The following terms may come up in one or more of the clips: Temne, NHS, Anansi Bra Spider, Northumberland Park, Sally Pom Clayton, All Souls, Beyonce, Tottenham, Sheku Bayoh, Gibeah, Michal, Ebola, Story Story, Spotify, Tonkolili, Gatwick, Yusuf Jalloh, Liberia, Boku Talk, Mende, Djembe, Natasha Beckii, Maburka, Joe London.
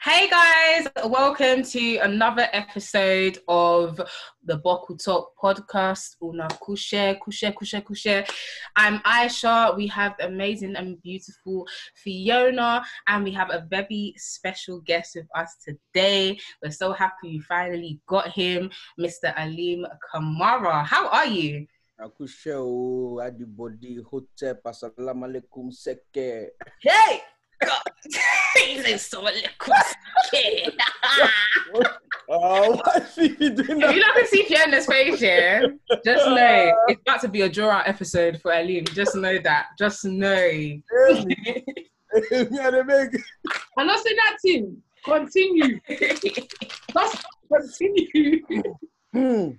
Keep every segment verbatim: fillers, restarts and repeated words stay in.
Hey guys, welcome to another episode of the Boku Talk podcast. Una kushe, kushe, kushe, kushe. I'm Aisha. We have the amazing and beautiful Fiona, and we have a very special guest with us today. We're so happy we finally got him, Mister Alim Kamara. How are you? Akushe o adibodi hotep assalamu alaikum seke. Hey. So oh, what she doing? If you not can see Fiona's face, yeah, just know it's about to be a draw out episode for Alim. Just know that. Just know. And also that too. Continue. Just continue. Mm.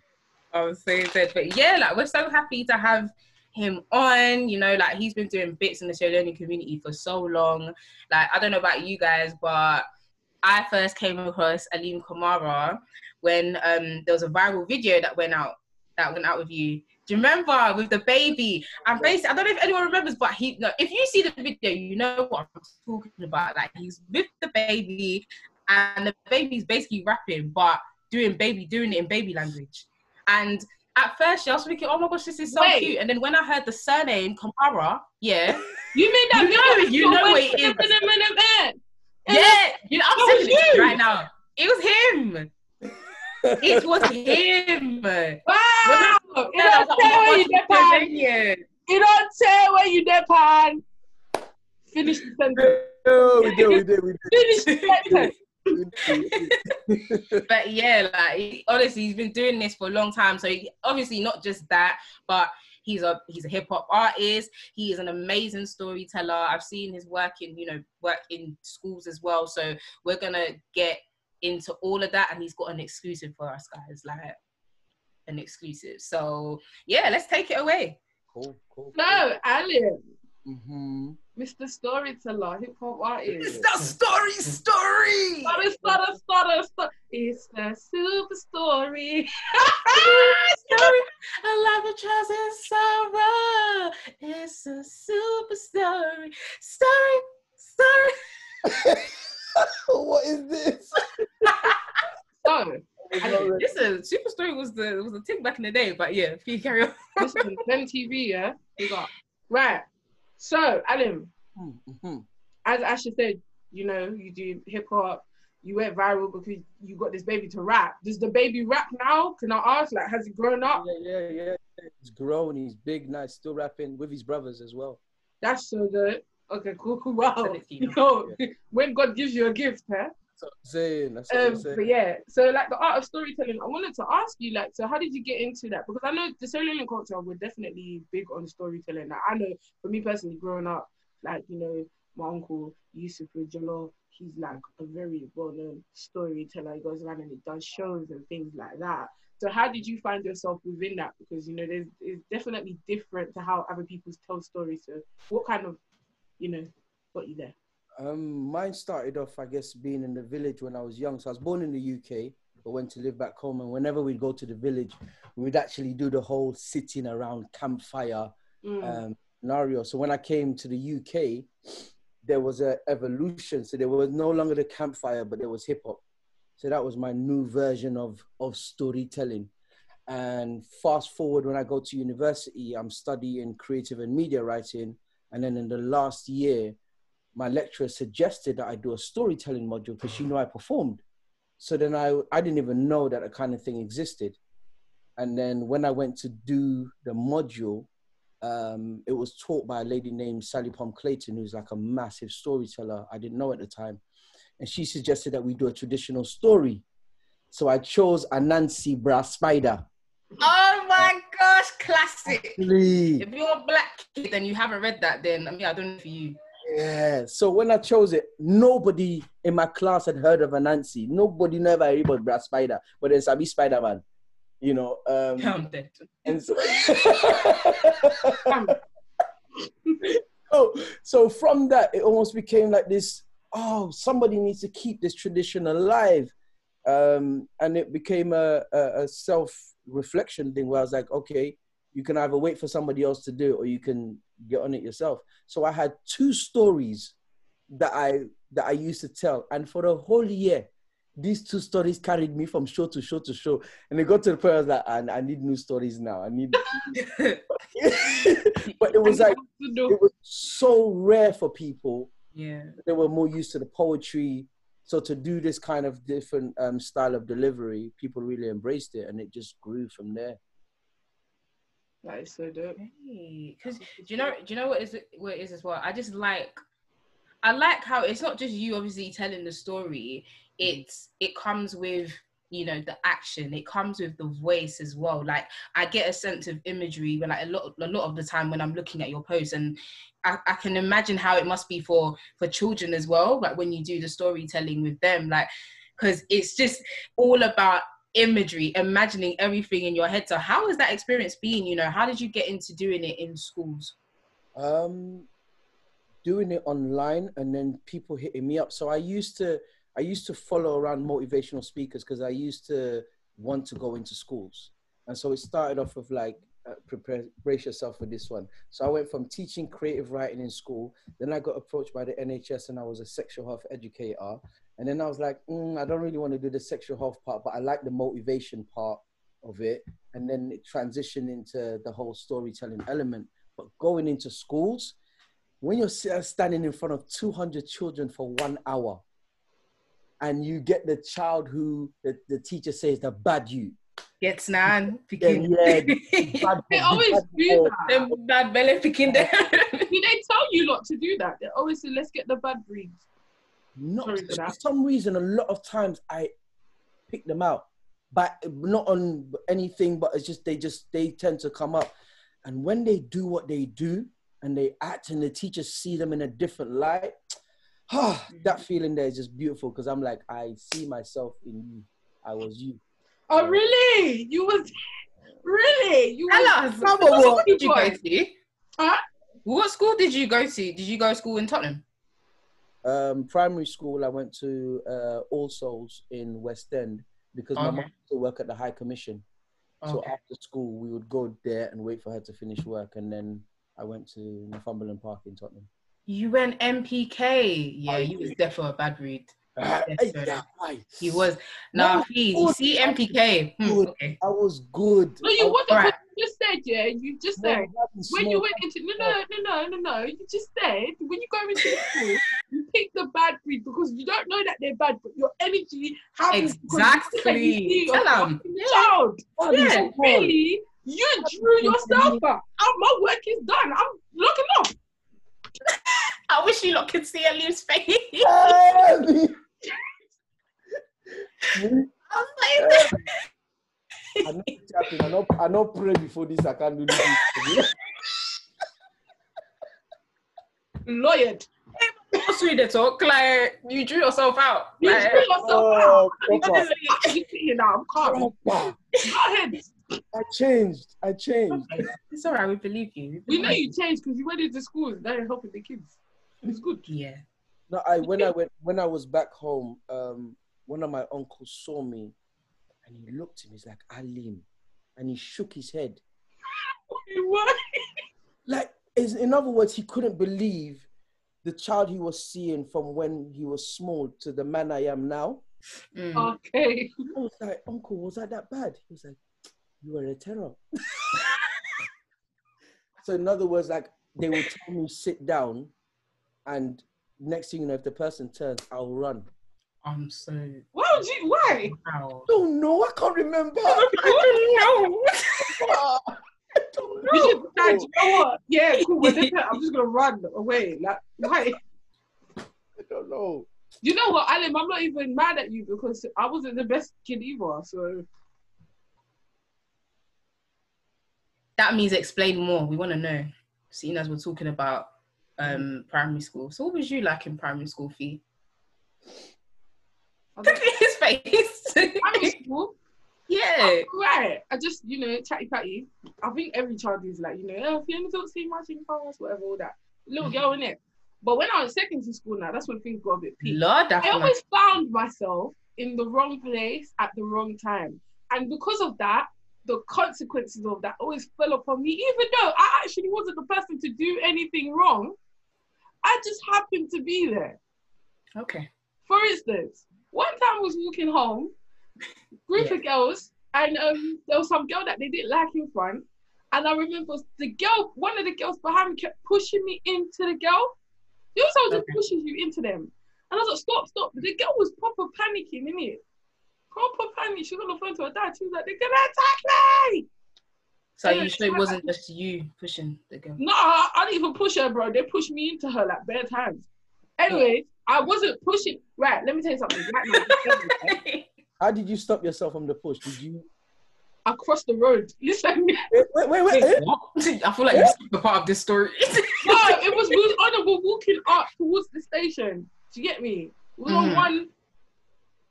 I was so dead, but yeah, like we're so happy to have him on. You know, like he's been doing bits in the Sierra Leone community for so long. Like, I don't know about you guys, but I first came across Alim Kamara when um there was a viral video that went out that went out with you. Do you remember with the baby? And basically, I don't know if anyone remembers, but he no, if you see the video, you know what I'm talking about. Like, he's with the baby and the baby's basically rapping but doing baby doing it in baby language. And at first, I was thinking, oh my gosh, this is so Wait. cute. And then when I heard the surname, Kamara, yeah. You mean that you know, you know what it is. Yeah, you know, I'm telling you this right now. It was him. It was him. Wow. You don't tell where you depan. You don't tell where you depan. Finish the sentence. No, we did, we did, we did. Finish the sentence. But yeah, like honestly, he's been doing this for a long time. So he, obviously, not just that, but he's a he's a hip hop artist. He is an amazing storyteller. I've seen his work in you know work in schools as well. So we're gonna get into all of that, and he's got an exclusive for us guys, like an exclusive. So yeah, let's take it away. Cool, cool. cool. No, Alim. Mm-hmm. Mister Storyteller, hip hop artist. It's the story, story. Story, story, story, story. It's the super story. Story. I love the trials and sorrow. It's a super story. Story, story. What is this? So, listen, Super Story was the was the thing back in the day, but yeah, you carry on. Listen, M T V, yeah, we got right. So, Alim, mm-hmm. as Asha said, you know, you do hip-hop, you went viral because you got this baby to rap. Does the baby rap now? Can I ask? Like, has he grown up? Yeah, yeah, yeah. He's grown, he's big, nice, still rapping with his brothers as well. That's so good. Okay, cool, cool, wow. You know, yeah. When God gives you a gift, huh? That's what I'm saying, that's what um, I'm saying. But yeah, so like the art of storytelling, I wanted to ask you, like, so how did you get into that? Because I know the Sierra Leone culture, we're definitely big on storytelling. Like, I know, for me personally, growing up, like, you know, my uncle, Yusuf Jalloh, he's like a very well-known storyteller. He goes around and he does shows and things like that. So how did you find yourself within that? Because, you know, there's, it's definitely different to how other people tell stories. So what kind of, you know, got you there? Um, mine started off, I guess, being in the village when I was young. So I was born in the U K, but went to live back home. And whenever we'd go to the village, we'd actually do the whole sitting around campfire mm. um, scenario. So when I came to the U K, there was an evolution. So there was no longer the campfire, but there was hip hop. So that was my new version of, of storytelling. And fast forward, when I go to university, I'm studying creative and media writing. And then in the last year, my lecturer suggested that I do a storytelling module because she knew I performed. So then I, I didn't even know that a kind of thing existed. And then when I went to do the module, um, it was taught by a lady named Sally Pom Clayton, who's like a massive storyteller. I didn't know at the time. And she suggested that we do a traditional story. So I chose Anansi Bra Spider. Oh my gosh, classic. Please. If you're a black kid and you haven't read that, then I mean, I don't know for you. Yeah, so when I chose it, nobody in my class had heard of Anansi. Nobody never heard about Brad Spider, but then Sabi Spider-Man, you know. Um, I'm dead. And so, so, so from that, it almost became like this, oh, somebody needs to keep this tradition alive. Um, and it became a, a, a self-reflection thing where I was like, okay, you can either wait for somebody else to do it or you can get on it yourself. So I had two stories that I that I used to tell. And for a whole year, these two stories carried me from show to show to show. And it got to the point I was like, I, I need new stories now. I need... But it was like, it was so rare for people. Yeah. They were more used to the poetry. So to do this kind of different um, style of delivery, people really embraced it, and it just grew from there. That is so dope. Because do you know, do you know what is it, what it is as well? I just like, I like how it's not just you obviously telling the story. It's it comes with, you know, the action. It comes with the voice as well. Like, I get a sense of imagery when, like, a lot a lot of the time when I'm looking at your posts, and I, I can imagine how it must be for for children as well. Like, when you do the storytelling with them, like, because it's just all about imagery, imagining everything in your head. So how has that experience been? You know, how did you get into doing it in schools? Um, doing it online, and then people hitting me up. So I used to. I used to follow around motivational speakers because I used to want to go into schools. And so it started off with like, uh, prepare, brace yourself for this one. So I went from teaching creative writing in school. Then I got approached by the N H S and I was a sexual health educator. And then I was like, mm, I don't really want to do the sexual health part, but I like the motivation part of it. And then it transitioned into the whole storytelling element. But going into schools, when you're standing in front of two hundred children for one hour, and you get the child who the, the teacher says the bad you. Yes, nan. Yeah, yeah, the bad, they the always bad do that. Them bad belly picking them. Did they tell you lot to do that? They always say, let's get the bad breeds. Not Sorry for, for some reason, a lot of times I pick them out, but not on anything. But it's just they just they tend to come up, and when they do what they do and they act, and the teachers see them in a different light. Oh, that feeling there is just beautiful because I'm like, I see myself in you. I was you. Oh, really? You was... Really? You was... Hello, what school what did you go to? Huh? What school did you go to? Did you go to school in Tottenham? Um, primary school, I went to uh, All Souls in West End because okay. my mum used to work at the High Commission. Okay. So after school, we would go there and wait for her to finish work. And then I went to Northumberland Park in Tottenham. You went M P K. Yeah, you was there for a bad read. Uh, yeah, right. He was. Nah, he, you see M P K. Hmm, okay. I was good. No, you I wasn't. Right. You just said, yeah, you just no, said. When you went into, no, no, no, no, no, no, you just said, when you go into school, you pick the bad breed because you don't know that they're bad, but your energy happens. Exactly. Tell them. Child. Yeah, yeah really. You drew yourself up. My work is done. I'm looking up. I wish you lot could see Alim's face. Um, I was like, I'm not, I'm not, I'm not praying before this. I can't do this. Lawyered. Sorry, they talk like you drew yourself out. You like, drew yourself oh, out. Papa. I'm you now. I'm calm. Go ahead. I changed. I changed. It's alright. We believe you. We, we know you changed because you went into school. Now you're helping the kids. It's good. Yeah. No, I when I went when I was back home, um, one of my uncles saw me, and he looked at me. He's like, Alim, and he shook his head. What? Like, in other words, he couldn't believe the child he was seeing from when he was small to the man I am now. Mm. Okay. I was like, Uncle, was I that bad? He was like, you were a terror. So in other words, like, they would tell me sit down, and next thing you know, if the person turns, I'll run. I'm so... Why would you... Why? Wow. I don't know. I can't remember. I don't know. I don't know. You just decide, you know what? Yeah, cool. I'm just going to run away. Like, why? I don't know. You know what, Alim? I'm not even mad at you because I wasn't the best kid either, so... That means explain more. We want to know. Seeing as we're talking about um, primary school. So what was you like in primary school, Fee? Look at his face. Primary school? Yeah. Oh, right. I just, you know, chatty-patty. I think every child is like, you know, oh, Fiona don't see much in class, whatever, all that. Little girl, innit? But when I was secondary school now, that's when things got a bit peak. Lord, I always my... found myself in the wrong place at the wrong time. And because of that, the consequences of that always fell upon me, even though I actually wasn't the person to do anything wrong. I just happened to be there. Okay. For instance, one time I was walking home, group yeah. of girls, and um, there was some girl that they didn't like in front, and I remember the girl, one of the girls behind me kept pushing me into the girl. You also just okay. pushes you into them. And I was like, stop, stop. The girl was proper panicking, innit? Proper panic. She was on the phone to her dad. She was like, they're going to attack me! So you sure it wasn't just you pushing the girl? No, I didn't even push her, bro. They pushed me into her like bare times. Anyway, I wasn't pushing. Right, let me tell you something. How did you stop yourself from the push? Did you? I crossed the road. Listen. Wait, wait, wait. wait, wait. What? I feel like you skipped the part of this story. No, it was, we was on, we were walking up towards the station. Do you get me? We were mm-hmm. on one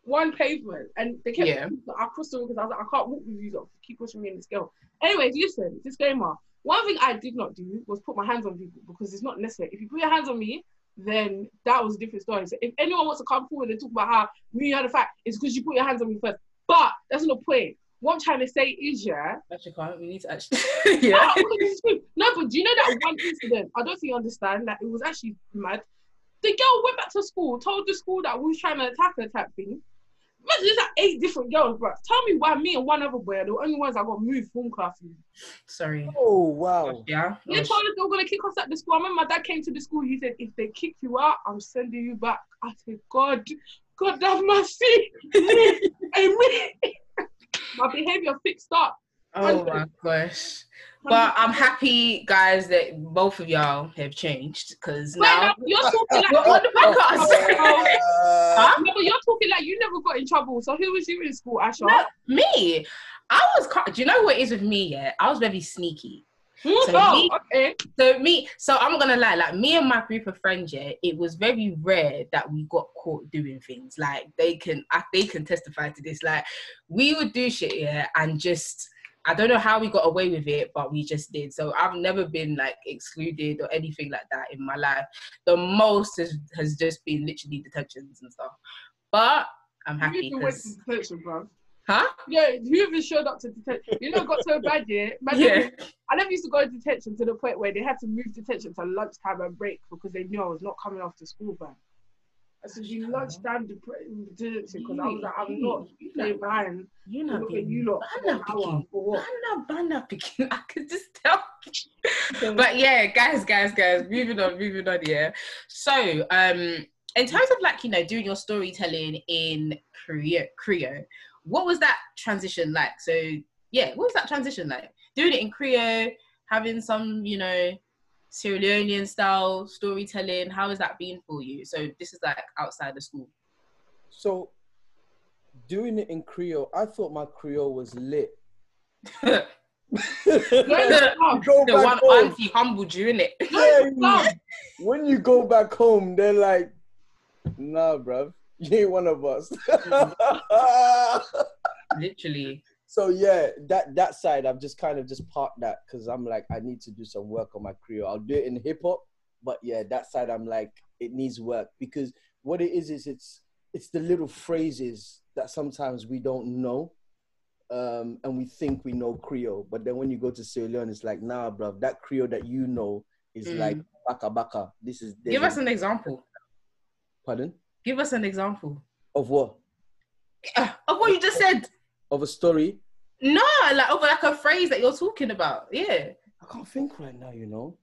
one pavement, and they kept. Yeah. I crossed the road because I was like, I can't walk with you. So keep pushing me in this girl. Anyway, listen. Disclaimer. One thing I did not do was put my hands on people because it's not necessary. If you put your hands on me, then that was a different story. So if anyone wants to come forward and talk about how me had a fact, it's because you put your hands on me first. But that's not the point. What I'm trying to say is, yeah. Actually, can't. We need to actually. yeah. No, no, but do you know that one incident? I don't think you understand that it was actually mad. The girl went back to school, told the school that we was trying to attack her type thing. Imagine there's like eight different girls, bro. Tell me why me and one other boy are the only ones that got moved from classroom. Sorry. Oh, wow. Yeah. They told us they were going to kick us out the school. I remember my dad came to the school. He said, if they kick you out, I'm sending you back. I said, God, God have mercy. Amen. My behavior fixed up. Oh, my gosh. But I'm happy, guys, that both of y'all have changed because now no, you're talking like on the podcast. Huh? No, but you're talking like you never got in trouble. So who was you in school, Asha? No, me. I was. Do you know what it is with me? Yeah, I was very sneaky. Mm, so, oh, me, okay. so me. So I'm gonna lie. Like me and my group of friends, yeah, it was very rare that we got caught doing things. Like they can, I, they can testify to this. Like we would do shit, yeah, and just. I don't know how we got away with it, but we just did. So I've never been like excluded or anything like that in my life. The most has, has just been literally detentions and stuff. But I'm happy. Who even went to detention, bro? Huh? Yeah, who even showed up to detention? You know, it got so bad, yeah? yeah. I never used to go to detention to the point where they had to move detention to lunchtime and break because they knew I was not coming after school, bro. So she lodged down the detention because I was like, I'm not playing behind. You're not being you lot. Banana picking. I could just tell. But yeah, guys, guys, guys, moving on, moving on, yeah. So, um, in terms of like, you know, doing your storytelling in Korea, Korea, what was that transition like? So, yeah, what was that transition like? Doing it in Korea, having some, you know, Sierra Leonean style storytelling, how has that been for you? So this is like outside the school. So doing it in Creole, I thought my Creole was lit. the, the one home. Auntie humbled you, innit? Yeah, when you go back home, they're like, nah, bruv, you ain't one of us. Literally. So yeah, that, that side, I've just kind of just parked that because I'm like, I need to do some work on my career. I'll do it in hip hop, but yeah, that side I'm like, it needs work because what it is, is it's it's the little phrases that sometimes we don't know um, and we think we know Creole. But then when you go to Sierra Leone, it's like, nah, bruv, that Creole that you know is mm. like, baka baka. This is- Give us an example. Pardon? Give us an example. Of what? Uh, of what you just said. Of a story? No, like over like a phrase that you're talking about. Yeah. I can't think right now, you know.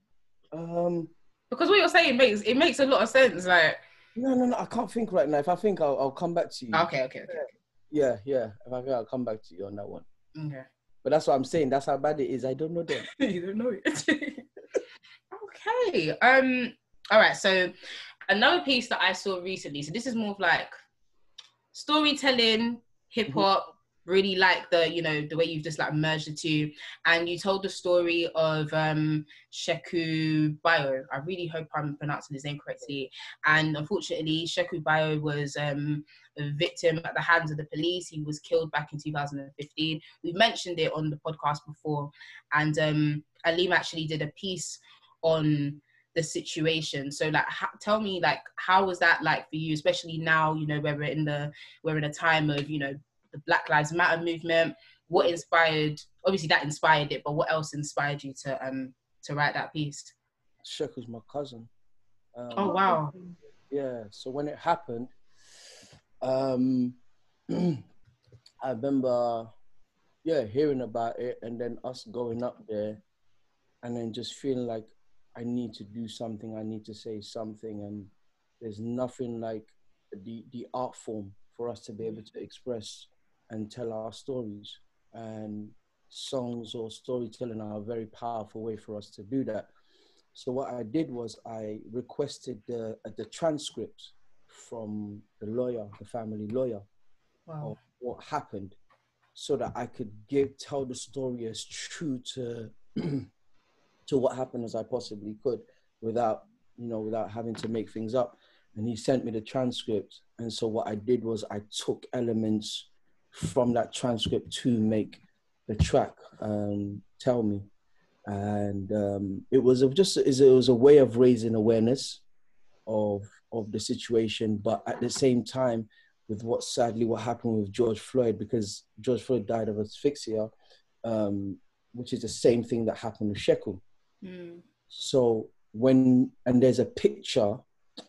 Um, because what you're saying makes it makes a lot of sense. Like no, no, no. I can't think right now. If I think, I'll I'll come back to you. Okay, okay, okay. Yeah, yeah. If I think, I'll come back to you on that one. Okay. But that's what I'm saying. That's how bad it is. I don't know that. You don't know it. Okay. Um. All right. So another piece that I saw recently. So this is more of like storytelling, hip hop. Mm-hmm. Really like the, you know, the way you've just like merged the two, and you told the story of um, Sheku Bayoh. I really hope I'm pronouncing his name correctly. And unfortunately, Sheku Bayoh was um, a victim at the hands of the police. He was killed back in two thousand fifteen. We've mentioned it on the podcast before, and um, Alim actually did a piece on the situation. So like, how, tell me like, how was that like for you, especially now, you know, where we're in the we're in a time of, you know, the Black Lives Matter movement. What inspired? Obviously, that inspired it, but what else inspired you to um to write that piece? Sheku's my cousin. Um, oh wow! Yeah, so when it happened, um, I remember, yeah, hearing about it and then us going up there and then just feeling like I need to do something, I need to say something, and there's nothing like the, the art form for us to be able to express and tell our stories. And songs or storytelling are a very powerful way for us to do that. So what I did was I requested the, the transcript from the lawyer, the family lawyer, wow. of what happened, so that I could give, tell the story as true to, to what happened as I possibly could without, you know, without having to make things up. And he sent me the transcript. And so what I did was I took elements from that transcript to make the track, um, Tell Me. And um, it was just it was a way of raising awareness of of the situation, but at the same time, with what sadly what happened with George Floyd, because George Floyd died of asphyxia, um, which is the same thing that happened with Sheku. Mm. So when and there's a picture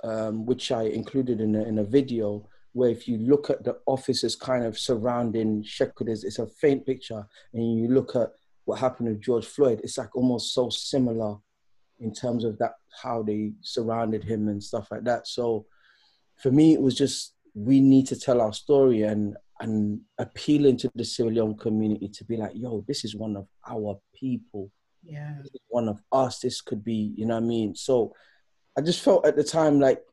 um, which I included in a, in a video, where if you look at the officers kind of surrounding Sheku, it's a faint picture, and you look at what happened with George Floyd, it's like almost so similar in terms of that, how they surrounded him and stuff like that. So for me, it was just, we need to tell our story, and, and appealing to the civilian community to be like, yo, this is one of our people. Yeah. This is one of us. This could be, you know what I mean? So I just felt at the time like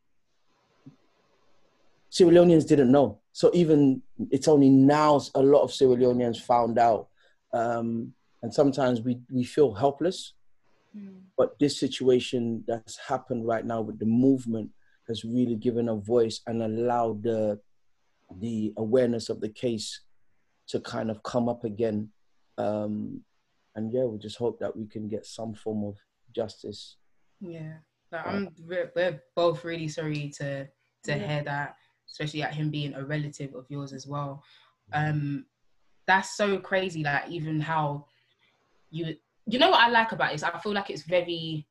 Sierra Leoneans didn't know. So even, it's only now a lot of Sierra Leoneans found out. Um, And sometimes we, we feel helpless, mm. but this situation that's happened right now with the movement has really given a voice and allowed the, the awareness of the case to kind of come up again. Um, and yeah, we just hope that we can get some form of justice. Yeah, like I'm, we're both really sorry to, to yeah. hear that, especially at him being a relative of yours as well. Um, that's so crazy, like even how... You, you know what I like about this? I feel like it's very,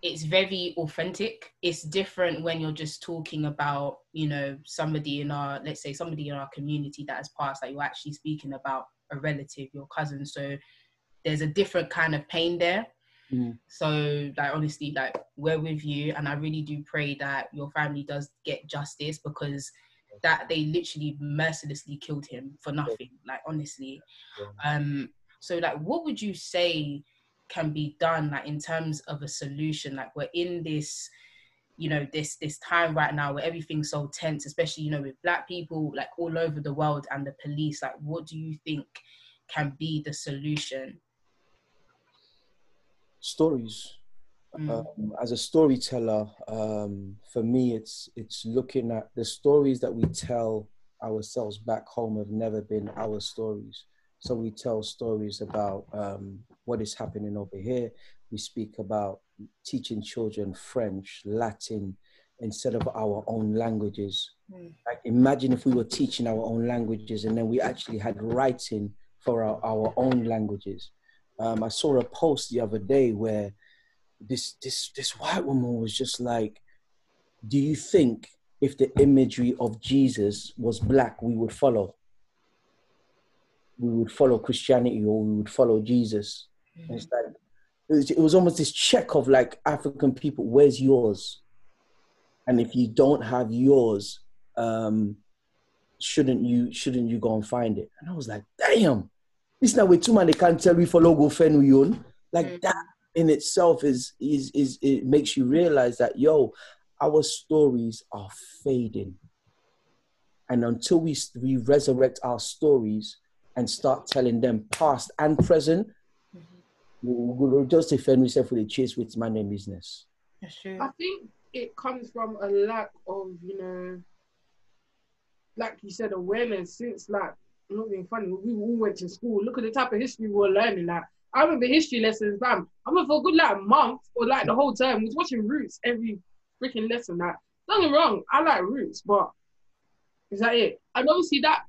it's very authentic. It's different when you're just talking about, you know, somebody in our, let's say somebody in our community that has passed, like you're actually speaking about a relative, your cousin. So there's a different kind of pain there. Mm. So like, honestly, like we're with you, and I really do pray that your family does get justice, because that they literally mercilessly killed him for nothing. Like, honestly. Um, So, like, what would you say can be done, like, in terms of a solution? Like, we're in this, you know, this this time right now where everything's so tense, especially, you know, with Black people, like, all over the world, and the police. Like, what do you think can be the solution? Stories. Mm. Um, as a storyteller, um, for me, it's it's looking at the stories that we tell ourselves back home have never been our stories. So we tell stories about um, what is happening over here. We speak about teaching children French, Latin, instead of our own languages. Mm. Like, imagine if we were teaching our own languages and then we actually had writing for our, our own languages. Um, I saw a post the other day where this, this, this white woman was just like, do you think if the imagery of Jesus was Black, we would follow? we would follow Christianity, or we would follow Jesus. Mm-hmm. It's like, it was, it was almost this check of like, African people, where's yours? And if you don't have yours, um, shouldn't you shouldn't you go and find it? And I was like, damn, this now way too many can't tell we follow go fen we own. Like that in itself is, is, is, it makes you realize that, yo, our stories are fading. And until we, we resurrect our stories, and start telling them past and present, we'll just defend yourself with a chase with man and business. I think it comes from a lack of, you know, like you said, awareness. Since, like, I'm not being funny, we all went to school. Look at the type of history we were learning. Like, I remember history lessons, man. I remember for a good, like, month or, like, the whole term, we was watching Roots every freaking lesson. Like, nothing wrong, I like Roots, but is that it? And obviously that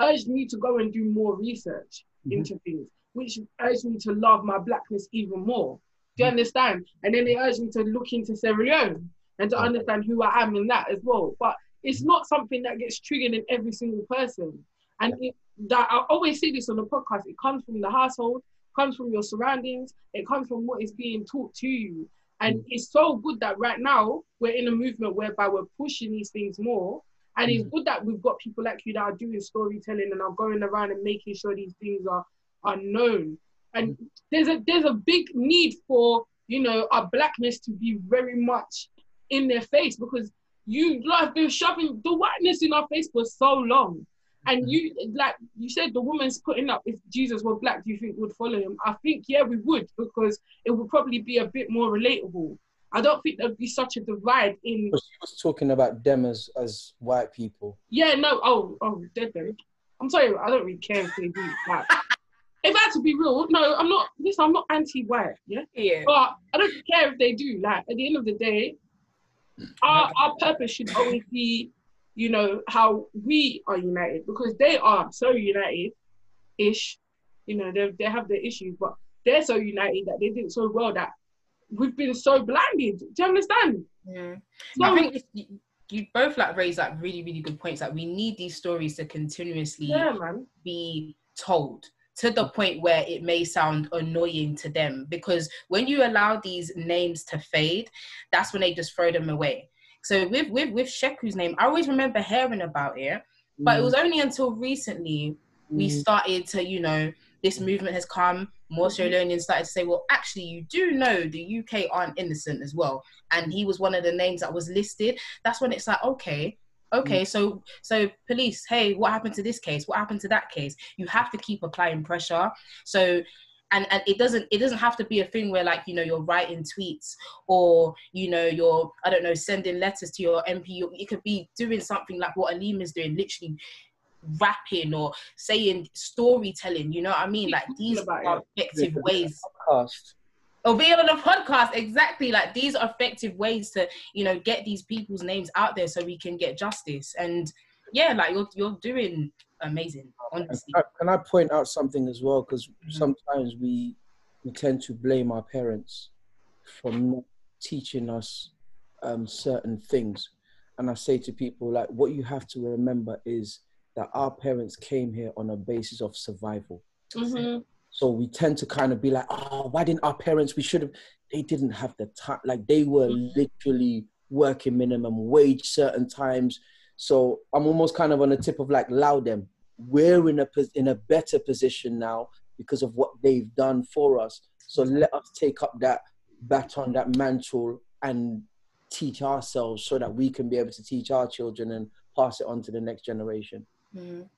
urged me to go and do more research mm-hmm. into things, which urged me to love my Blackness even more. Do you mm-hmm. understand? And then they urged me to look into Sierra Leone, and to understand who I am in that as well. But it's not something that gets triggered in every single person. And it, that I always say this on the podcast, it comes from the household, comes from your surroundings, it comes from what is being taught to you. And it's so good that right now we're in a movement whereby we're pushing these things more. And it's good that we've got people like you that are doing storytelling and are going around and making sure these things are, are known. And there's a there's a big need for, you know, our blackness to be very much in their face, because you like been shoving the whiteness in our face for so long. And you, like you said, the woman's putting up, if Jesus were black, do you think would follow him? I think, yeah, we would, because it would probably be a bit more relatable. I don't think there'd be such a divide in... She was talking about them as, as white people. Yeah, no, oh, oh, dead though. I'm sorry, I don't really care if they do that. If I had to be real, no, I'm not, listen, I'm not anti-white, yeah? Yeah. But I don't care if they do, like, at the end of the day, our, our purpose should always be, you know, how we are united, because they are so united-ish, you know, they, they have their issues, but they're so united that they did so well that we've been so blinded. Do you understand? Yeah. So I think you, you both like raised like really, really good points. Like we need these stories to continuously yeah, man. be told, to the point where it may sound annoying to them, because when you allow these names to fade, that's when they just throw them away. So with with with Sheku's name, I always remember hearing about it, but mm. it was only until recently mm. we started to, you know, this movement has come, more Sierra Leoneans started to say, well, actually, you do know the U K aren't innocent as well. And he was one of the names that was listed. That's when it's like, okay, okay, mm. so so police, hey, what happened to this case? What happened to that case? You have to keep applying pressure. So, and, and it doesn't it doesn't have to be a thing where, like, you know, you're writing tweets or, you know, you're, I don't know, sending letters to your M P. It could be doing something like what Alim is doing, literally rapping or saying, storytelling, you know what I mean? Like, these are effective ways. Or being on a podcast, exactly. Like, these are effective ways to, you know, get these people's names out there so we can get justice. And yeah, like, you're you're doing amazing, honestly. Can I, can I point out something as well? Because mm-hmm. sometimes we we tend to blame our parents for not teaching us um, certain things. And I say to people, like, what you have to remember is that our parents came here on a basis of survival. Mm-hmm. So we tend to kind of be like, oh, why didn't our parents, we should have, they didn't have the time, like they were mm-hmm. literally working minimum wage certain times. So I'm almost kind of on the tip of like, allow them. We're in a, in a better position now because of what they've done for us. So let us take up that baton, that mantle, and teach ourselves so that we can be able to teach our children and pass it on to the next generation. Mm.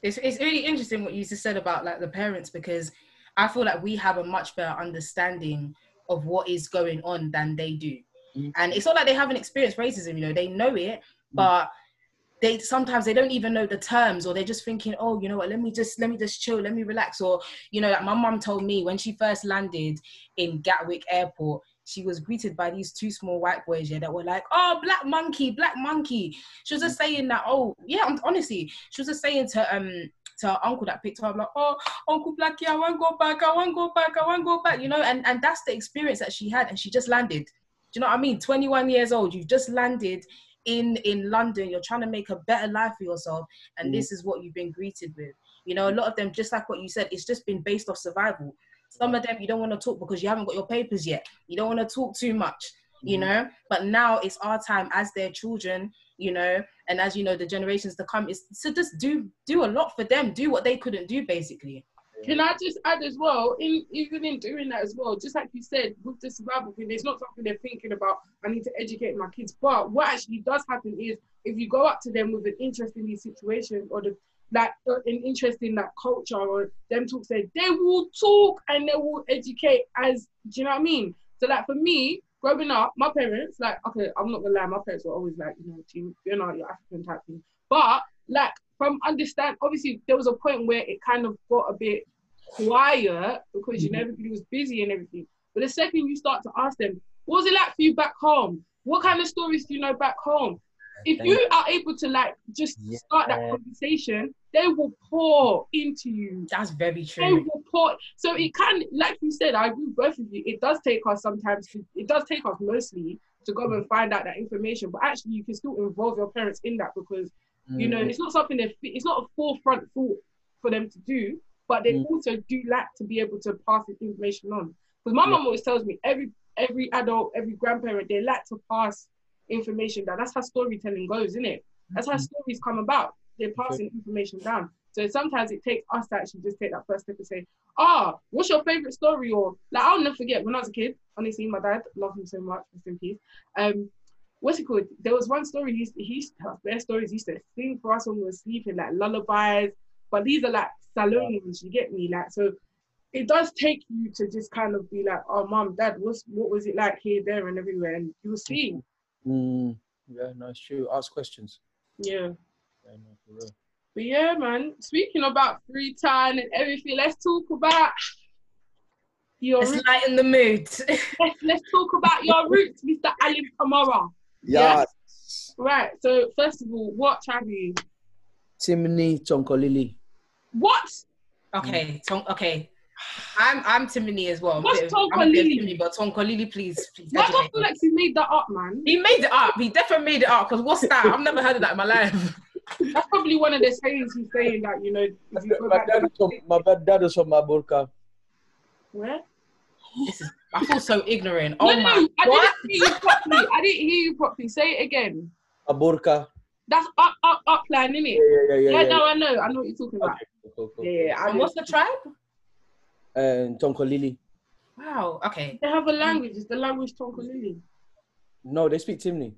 It's it's really interesting what you just said about like the parents, because I feel like we have a much better understanding of what is going on than they do. Mm. And it's not like they haven't experienced racism, you know, they know it, but mm. they sometimes they don't even know the terms, or they're just thinking, oh, you know what, let me just let me just chill, let me relax. Or, you know, like my mum told me when she first landed in Gatwick Airport, she was greeted by these two small white boys, yeah, that were like, oh, black monkey, black monkey. She was just saying that, oh, yeah, honestly, she was just saying to um to her uncle that picked her up, like, oh, Uncle Blackie, I won't go back, I won't go back, I won't go back, you know, and, and that's the experience that she had, and she just landed. Do you know what I mean? twenty-one years old, you've just landed in, in London, you're trying to make a better life for yourself, and mm. this is what you've been greeted with. You know, a lot of them, just like what you said, it's just been based off survival. Some of them you don't want to talk because you haven't got your papers yet. You don't want to talk too much, you mm-hmm. know? But now it's our time as their children, you know? And as you know, the generations to come, is to just do do a lot for them. Do what they couldn't do, basically. Can I just add as well, in, even in doing that as well, just like you said, with the survival thing, it's not something they're thinking about, I need to educate my kids. But what actually does happen is, if you go up to them with an interest in these situations, or the like an interest in that culture, or them talk, say they will talk and they will educate. As do you know what I mean? So like for me, growing up, my parents, like, okay, I'm not gonna lie, my parents were always like, you know, you, you know, you're African type thing. But like from understand, obviously there was a point where it kind of got a bit quiet because you know everybody was busy and everything. But the second you start to ask them, what was it like for you back home? What kind of stories do you know back home? If you are able to like just yeah. start that conversation, they will pour into you. That's very true. They will pour. So it can, like you said, I agree with both of you. It does take us sometimes. To, it does take us mostly to go and find out that information. But actually, you can still involve your parents in that, because, mm. you know, it's not something that, it's not a forefront thought for them to do, but they mm. also do like to be able to pass this information on. Because my yeah. mum always tells me, every every adult, every grandparent, they like to pass information down. That's how storytelling goes, isn't it? That's how mm. stories come about. They're passing okay. information down. So sometimes it takes us to actually just take that first step and say, ah, oh, what's your favourite story? Or, like, I'll never forget, when I was a kid, honestly, my dad, love him so much, rest in peace. Um, what's it called? There was one story, he used to, he used to, their stories he used to sing for us when we were sleeping, like lullabies, but these are like salons, you get me? Like, so it does take you to just kind of be like, oh, mum, dad, what's, what was it like here, there, and everywhere? And you'll see. Mm, yeah, no, it's true. Ask questions. Yeah. Yeah, no, for real. But yeah, man, speaking about free time and everything, let's talk about your let's roots. Lighten the mood. let's, let's talk about your roots, Mister Alim Kamara. Yes. yes. Right, so first of all, what tribe are you? Temne, Tonkolili. What? Okay, ton okay. I'm I'm Temne as well. What's Tonkolili? But Tonkolili, please, please. Why do I feel like you made that up, man? He made it up. He definitely made it up, because what's that? I've never heard of that in my life. That's probably one of the sayings he's saying, that, you know. You my, back, dad from, my dad is from Maburka. Where? This is, I feel so ignorant. No, oh no, my, I what? didn't hear you properly. I didn't hear you properly. Say it again. Maburka. That's up, up, up line, innit? Yeah, yeah, yeah. Yeah, yeah, yeah. No, I know. I know what you're talking about. Okay, cool, cool. Yeah, yeah. And what's the tribe? Um, Tonkolili. Wow, okay. They have a language. Is the language Tonkolili? No, they speak Temne.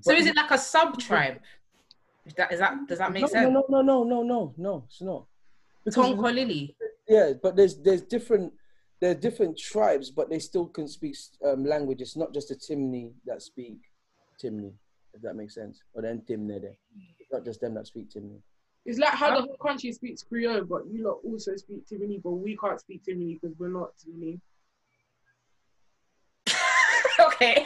So is it like a sub-tribe? Is that, is that, does that make no, sense? No, no, no, no, no, no, it's not. Tonkolili? Yeah, but there's there's different, there's different tribes, but they still can speak um, language. It's not just the Temne that speak Temne, if that makes sense. Or then Temne there. It's not just them that speak Temne. It's like how the whole country speaks Creole, but you lot also speak Temne, but we can't speak Temne because we're not Temne. Okay.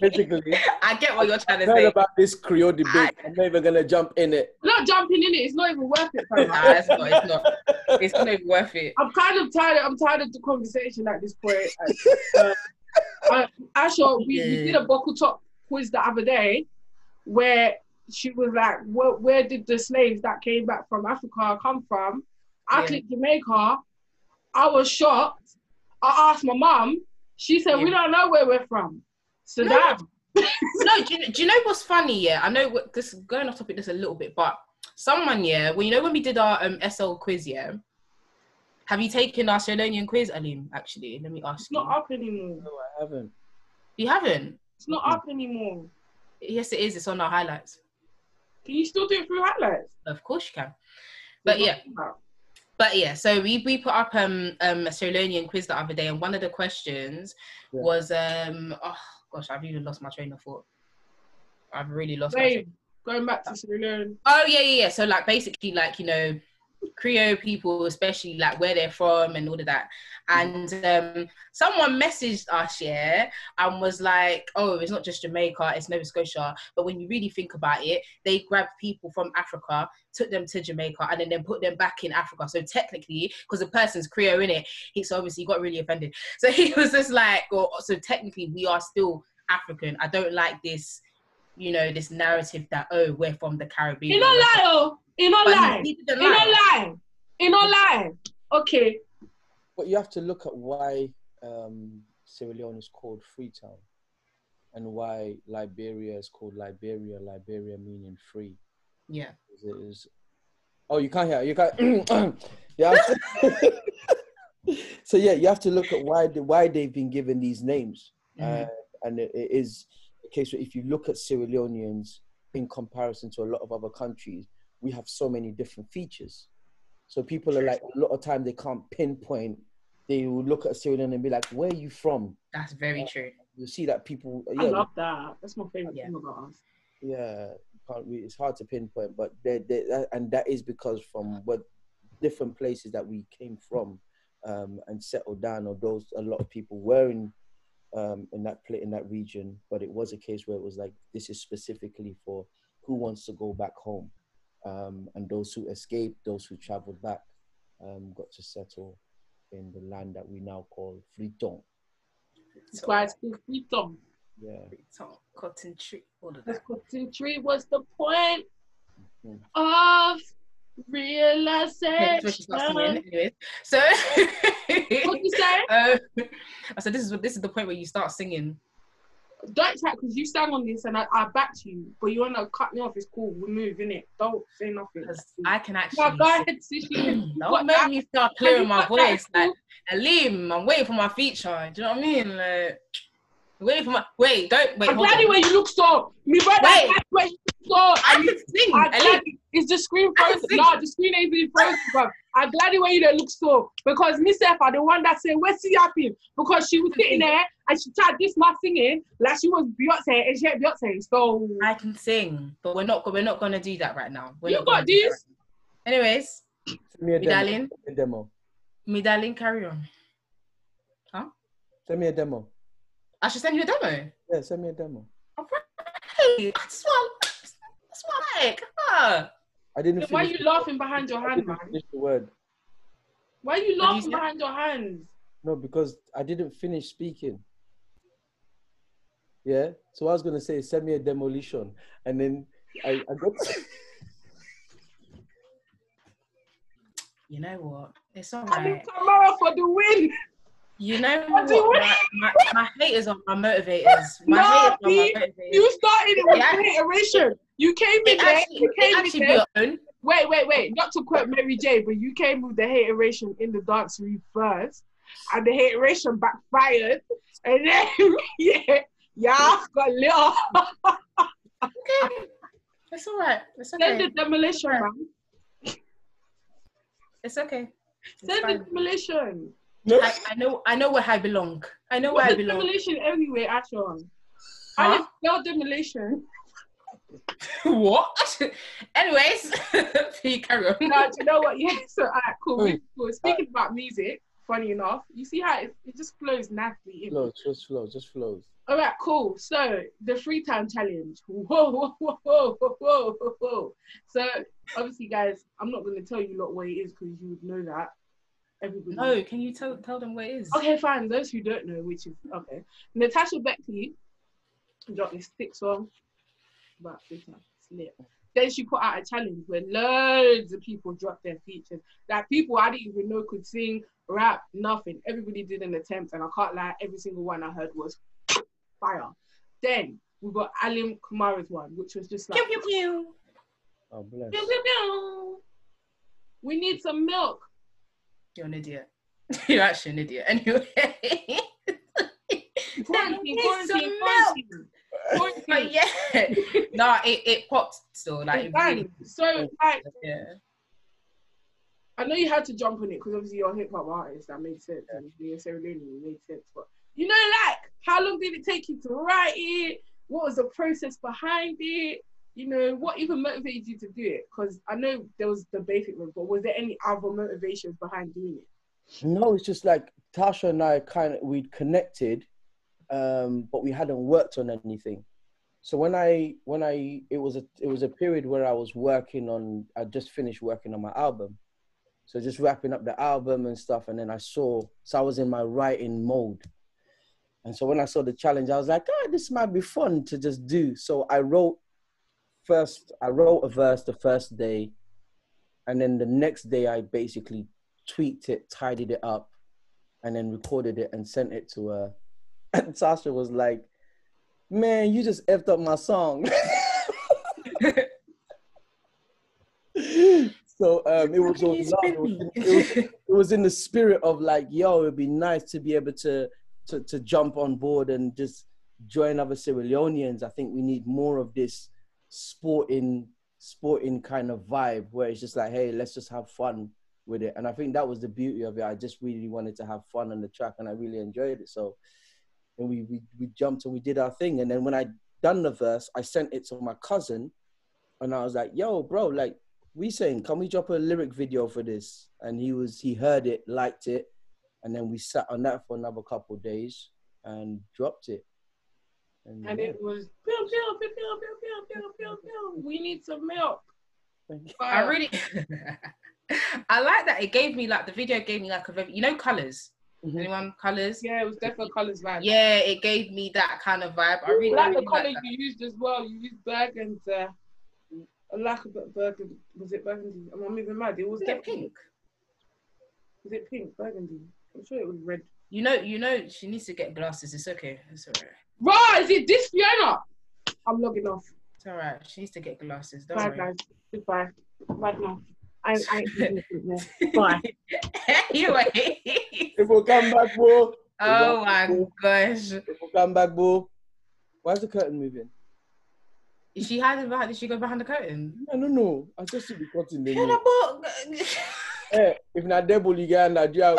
Basically, I get what you're trying to say about this Creole debate. I, I'm not even gonna jump in it. I'm not jumping in it. It's not even worth it. Nah, it's not. It's not. It's not even worth it. I'm kind of tired. I'm tired of the conversation at this point. uh, uh, Asha, we, yeah. we did a Boku Talk quiz the other day where she was like, "Where, where did the slaves that came back from Africa come from?" I yeah. clicked Jamaica. I was shocked. I asked my mum. She said, yeah. "We don't know where we're from." So no. that no, do you, do you know what's funny? Yeah, I know what, this going off topic just a little bit, but someone, yeah, well, you know when we did our um, S L quiz, yeah, have you taken our Sri Lankan quiz, Alim? Actually, let me ask it's you. It's not up anymore. No, I haven't. You haven't? It's not mm-hmm. up anymore. Yes, it is. It's on our highlights. Can you still do it through highlights? Of course you can. But yeah. But yeah, so we, we put up um, um, a Sri Lankan quiz the other day, and one of the questions yeah. was, um, oh gosh, I've even lost my train of thought. I've really lost Babe, my train. Going back to Sri Lanka. Oh yeah, yeah, yeah. So like basically like, you know, Creole people, especially like where they're from and all of that. And um, someone messaged us, yeah, and was like, oh, it's not just Jamaica, it's Nova Scotia. But when you really think about it, they grabbed people from Africa, took them to Jamaica, and then, then put them back in Africa. So technically, because the person's Creole, innit, he's obviously got really offended. So he was just like, oh, so technically we are still African. I don't like this, you know, this narrative that, oh, we're from the Caribbean. You don't lie, oh. You don't lie. You don't lie. You don't lie. Okay. But you have to look at why um, Sierra Leone is called Freetown, and why Liberia is called Liberia. Liberia meaning free. Yeah. It is. Oh, you can't hear. You can't. yeah. So yeah, you have to look at why the, why they've been given these names, mm-hmm. uh, and it, it is a case where if you look at Sierra Leoneans in comparison to a lot of other countries, we have so many different features. So people are like, a lot of time they can't pinpoint. They will look at Sierra Leone and be like, where are you from? That's very uh, true. You see that people... Yeah, I love that. That's my favourite yeah. thing about us. Yeah. Can't really, it's hard to pinpoint, but they're, they're, and that is because from what different places that we came from um, and settled down, or those, a lot of people were in, um, in, that, in that region, but it was a case where it was like, this is specifically for who wants to go back home. Um, and those who escaped, those who traveled back, um, got to settle in the land that we now call Freetown. It's quite free tongue. Yeah. Free tongue, cotton tree. All of that. Cotton tree was the point mm-hmm. of realization. So she's not singing anyway. So what you say? Uh, I said this is this is the point where you start singing. Don't chat because you sang on this and I, I backed you, but you wanna cut me off. It's cool. We're moving it. Don't say nothing. I can actually. Yeah, go ahead, Sushi. Don't make me start clearing my voice. Like Alim, I'm waiting for my feature. Do you know what I mean? Like waiting for my wait. Don't wait. I'm glad you look so. Me right wait. That's where you look so. I can sing. I It's the screen frozen. No, the screen ain't been frozen, bruv. I'm glad the way you don't look so. Because Miss Effa, the one that said, where's she happy? Because she was sitting there and she tried this my singing like she was Beyonce and she had Beyonce. So I can sing, but we're not we're not gonna do that right now. We're you got this. Right Anyways, me a demo. Me demo. Me darling, carry on. Huh? Send me a demo. I should send you a demo. Yeah, send me a demo. Alright. That's what that's what I like. Huh? I didn't Why are you laughing behind your hand, man? I didn't finish the word. Why are you laughing behind your hands? No, because I didn't finish speaking. Yeah? So I was going to say, send me a demolition. And then I, I got... You know what? It's all right. I need Kamara for the win! You know what? My, my, my haters are my motivators. My no, haters see, are my motivators. You started it with reiteration. You came in there, actually, you came in there. Blown. Wait, wait, wait. Not to quote Mary J, but you came with the hateration in the dance reverse, and the hateration backfired, and then, yeah, y'all got lit up. Okay. It's all right. It's okay. Send the demolition, man. It's okay. It's Send fine. the demolition. No. I, I know I know where I belong. I know where I belong. Demolition everywhere, actually. Huh? I just spell demolition. What? Anyways, you carry on. No, do you know what? Yeah, so all right, cool. Mm. cool. Speaking uh, about music, funny enough, you see how it, it just flows naturally. Flows, just flows, just flows. All right, cool. So the free time challenge. Whoa, whoa, whoa, whoa, whoa, whoa, whoa. So obviously, guys, I'm not going to tell you lot what it is because you would know that. Everybody. No, can you tell tell them what it is? Okay, fine. Those who don't know, which is okay. Natasha Beckii dropped this thick song. But it's lit. Then she put out a challenge where loads of people dropped their features. Like people I didn't even know could sing, rap, nothing. Everybody did an attempt, and I can't lie, every single one I heard was fire. Then we got Alim Kamara's one, which was just like pew pew pew. Oh bless. Pew pew pew. We need some milk. You're an idiot. You're actually an idiot. Anyway. Quarantine, quarantine, quarantine. But yeah, nah, it, it popped still. Like, it really, so, like, yeah. I know you had to jump on it because obviously you're a hip hop artist, that made sense. Yeah. And being ceremonial made sense. But, you know, like, how long did it take you to write it? What was the process behind it? You know, what even motivated you to do it? Because I know there was the basic one, but was there any other motivations behind doing it? No, it's just like Tasha and I kind of, we'd connected. Um, but we hadn't worked on anything. So when I, when I, it was a, it was a period where I was working on, I just finished working on my album. So just wrapping up the album and stuff. And then I saw, so I was in my writing mode. And so when I saw the challenge, I was like, ah, this might be fun to just do. So I wrote first, I wrote a verse the first day. And then the next day I basically tweaked it, tidied it up, and then recorded it and sent it to her. And Tasha was like, man, you just effed up my song. So um, it, was it, was, it was in the spirit of like, yo, it'd be nice to be able to, to, to jump on board and just join other Sierra Leoneans. I think we need more of this sporting, sporting kind of vibe where it's just like, hey, let's just have fun with it. And I think that was the beauty of it. I just really wanted to have fun on the track and I really enjoyed it. So. And we, we, we jumped and we did our thing. And then when I done the verse, I sent it to my cousin and I was like, yo, bro, like we saying, can we drop a lyric video for this? And he was, he heard it, liked it. And then we sat on that for another couple of days and dropped it. And, and yeah. It was, pew, pew, pew, pew, pew, pew, pew, pew. We need some milk. I really, I like that. It gave me like, the video gave me like a, you know, colors. Mm-hmm. Anyone colours? Yeah, it was definitely colours vibe. Yeah, it gave me that kind of vibe. I really like the really colour like you used as well. You used burgundy. Uh, I like a bit of burgundy. Was it burgundy? I'm not even mad. It was, was definitely it pink. Was it pink? Burgundy? I'm sure it was red. You know, you know, she needs to get glasses. It's okay. It's alright. Right? Is it this Fiona? I'm logging off. It's alright. She needs to get glasses. Don't Bye, worry. Guys. Goodbye. Bye now. I, I Bye. Anyway. If we come back, bro. Oh my bro. gosh. If we come back, bro. Why is the curtain moving? Is she hiding behind? Did she go behind the curtain? No, no, no. I just see the curtain. Then, yeah, but... Hey, if not devil, you get Nigeria.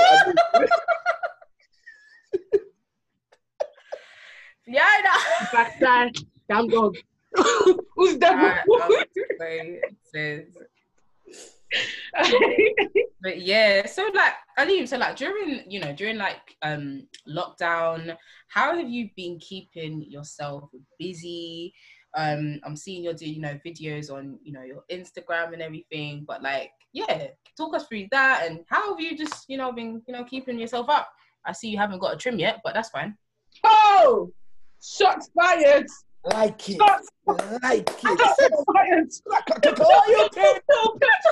Yeah, I know. Damn dog. Who's devil? But yeah, so like Alim, so like during you know during like um lockdown, how have you been keeping yourself busy? um I'm seeing you're doing you know videos on you know your Instagram and everything, but like yeah, talk us through that and how have you just you know been you know keeping yourself up? I see you haven't got a trim yet, but that's fine. Oh, shots fired. Like it, like it. Oh, okay.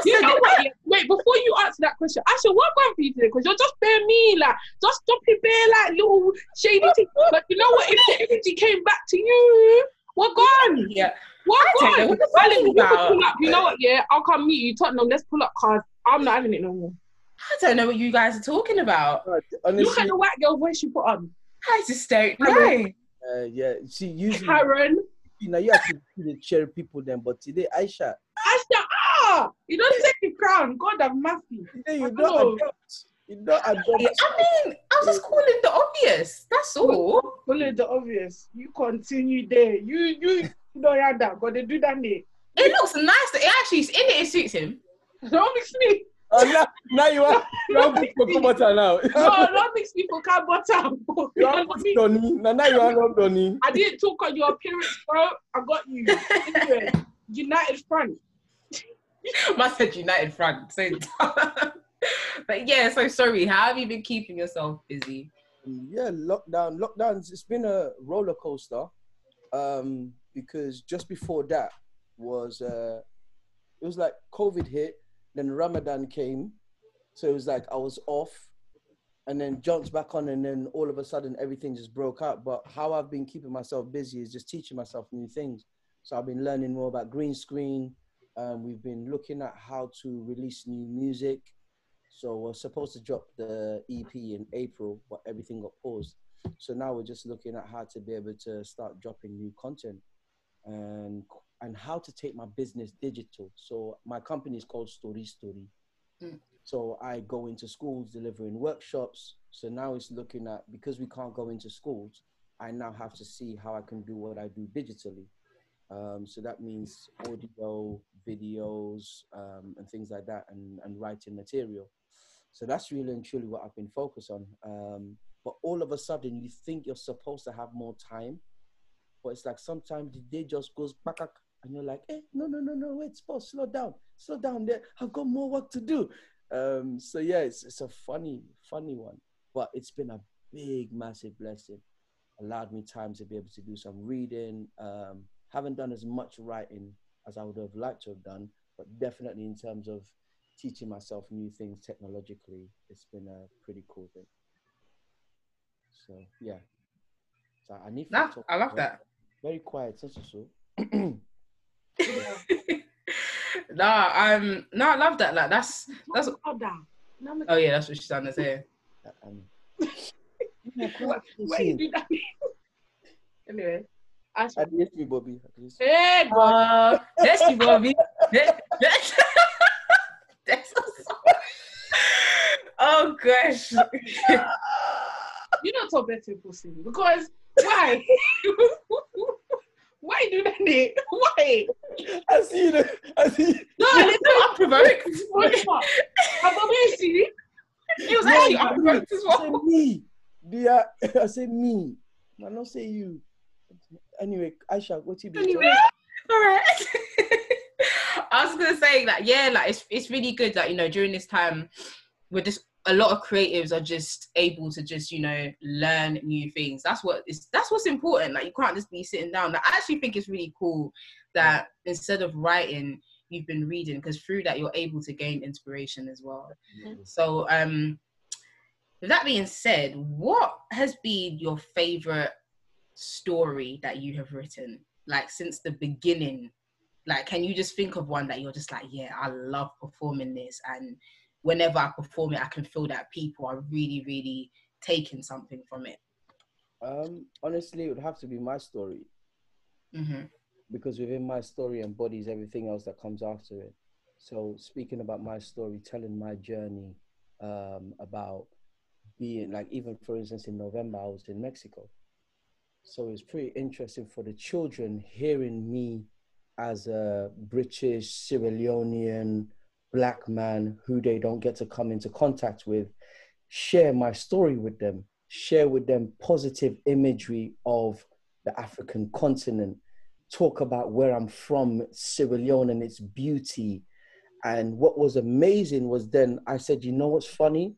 You know, wait, wait, before you answer that question, Asha, what going for you today? Because you're just bare mean, like, just stop your bare, like, little shady thing. But you know what? If the energy came back to you, we're gone. Yeah. We're gone. What pull up. You know what? Yeah, I'll come meet you. Tottenham, let's pull up cards. I'm not having it no more. I don't know what you guys are talking about. Right, look at the white girl voice you put on. I just don't know. Uh, yeah, see, usually Karen. You know, you have to be the cherry people then, but today, Aisha. Aisha, ah! You don't take the crown. God have mercy. Today, you don't adopt. You don't adopt. I mean, I was just calling the obvious. That's all. Calling the obvious. You continue there. You you, you don't have that, but they do that there. It looks nice. It actually, in it, it suits him. Don't mix me. Oh, now, now you are. Don't mix me for butter now. No, don't mix me for car butter. You are not Donny. Now, now you are not Donny. I didn't talk on your appearance, bro. I got you. Anyway, United Front. Must have United Front. So, but yeah, so sorry. How have you been keeping yourself busy? Yeah, lockdown. Lockdowns. It's been a roller coaster. Um, because just before that was uh, it was like COVID hit. Then Ramadan came, so it was like I was off, and then jumped back on, and then all of a sudden everything just broke up. But how I've been keeping myself busy is just teaching myself new things. So I've been learning more about green screen. Um, we've been looking at how to release new music. So we're supposed to drop the E P in April, but everything got paused. So now we're just looking at how to be able to start dropping new content. And and how to take my business digital. So my company is called Story Story. Mm. So I go into schools delivering workshops. So now it's looking at, because we can't go into schools, I now have to see how I can do what I do digitally. Um, so that means audio, videos, um, and things like that, and, and writing material. So that's really and truly what I've been focused on. Um, but all of a sudden, you think you're supposed to have more time, but it's like sometimes the day just goes back. And you're like, eh, no, no, no, no, wait, boss, slow down, slow down there. I've got more work to do. Um, so yeah, it's, it's a funny, funny one, but it's been a big, massive blessing. Allowed me time to be able to do some reading. Um, haven't done as much writing as I would have liked to have done, but definitely in terms of teaching myself new things technologically, it's been a pretty cool thing. So yeah, so I need. Nah, I love that. Very quiet, so so so. Nah, um, no, nah, I love that. Like, that's that's. Oh yeah, that's what she's trying to say. Anyway, I miss you, Bobby. Hey, Bobby. That's you, Bobby. That's oh gosh. You don't talk better pussy because why? Why do that? Why? I see you. I see you. No, listen, I'm provoked. I see it was no, actually I'm provoked as well. I say me. Dear, I say me. I don't say you. Anyway, Aisha, what you doing? Anyway, all right. I was gonna say that yeah, like it's it's really good that you know during this time we're just a lot of creatives are just able to just, you know, learn new things. That's what is, that's what's important. Like, you can't just be sitting down. Like, I actually think it's really cool that instead of writing, you've been reading, because through that, you're able to gain inspiration as well. Mm-hmm. So, um, with that being said, what has been your favorite story that you have written? Like, since the beginning, like, can you just think of one that you're just like, yeah, I love performing this, and whenever I perform it, I can feel that people are really, really taking something from it? Um, honestly, it would have to be my story. Mm-hmm. Because within my story embodies everything else that comes after it. So speaking about my story, telling my journey, um, about being, like, even for instance, in November, I was in Mexico. So it's pretty interesting for the children hearing me as a British, Sierra Leonean, Black man who they don't get to come into contact with, share my story with them, share with them positive imagery of the African continent, talk about where I'm from, Sierra Leone, and its beauty. And what was amazing was then I said, you know what's funny?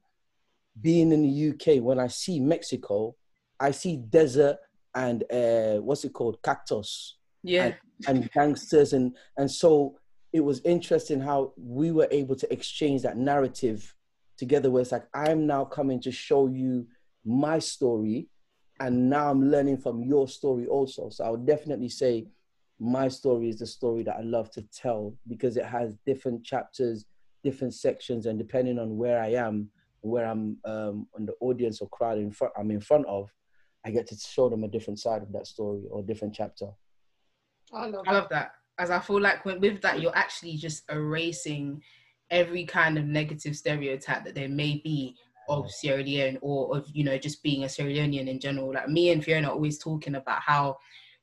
Being in the U K, when I see Mexico, I see desert and uh, what's it called? Cactus. Yeah. And, and gangsters. And, and so it was interesting how we were able to exchange that narrative together, where it's like, I'm now coming to show you my story, and now I'm learning from your story also. So I would definitely say my story is the story that I love to tell, because it has different chapters, different sections, and depending on where I am, where I'm um, on the audience or crowd in front, I'm in front of, I get to show them a different side of that story or different chapter. I love that. I love that. As I feel like when, with that, you're actually just erasing every kind of negative stereotype that there may be of Sierra Leone, or of, you know, just being a Sierra Leonean in general. Like, me and Fiona are always talking about how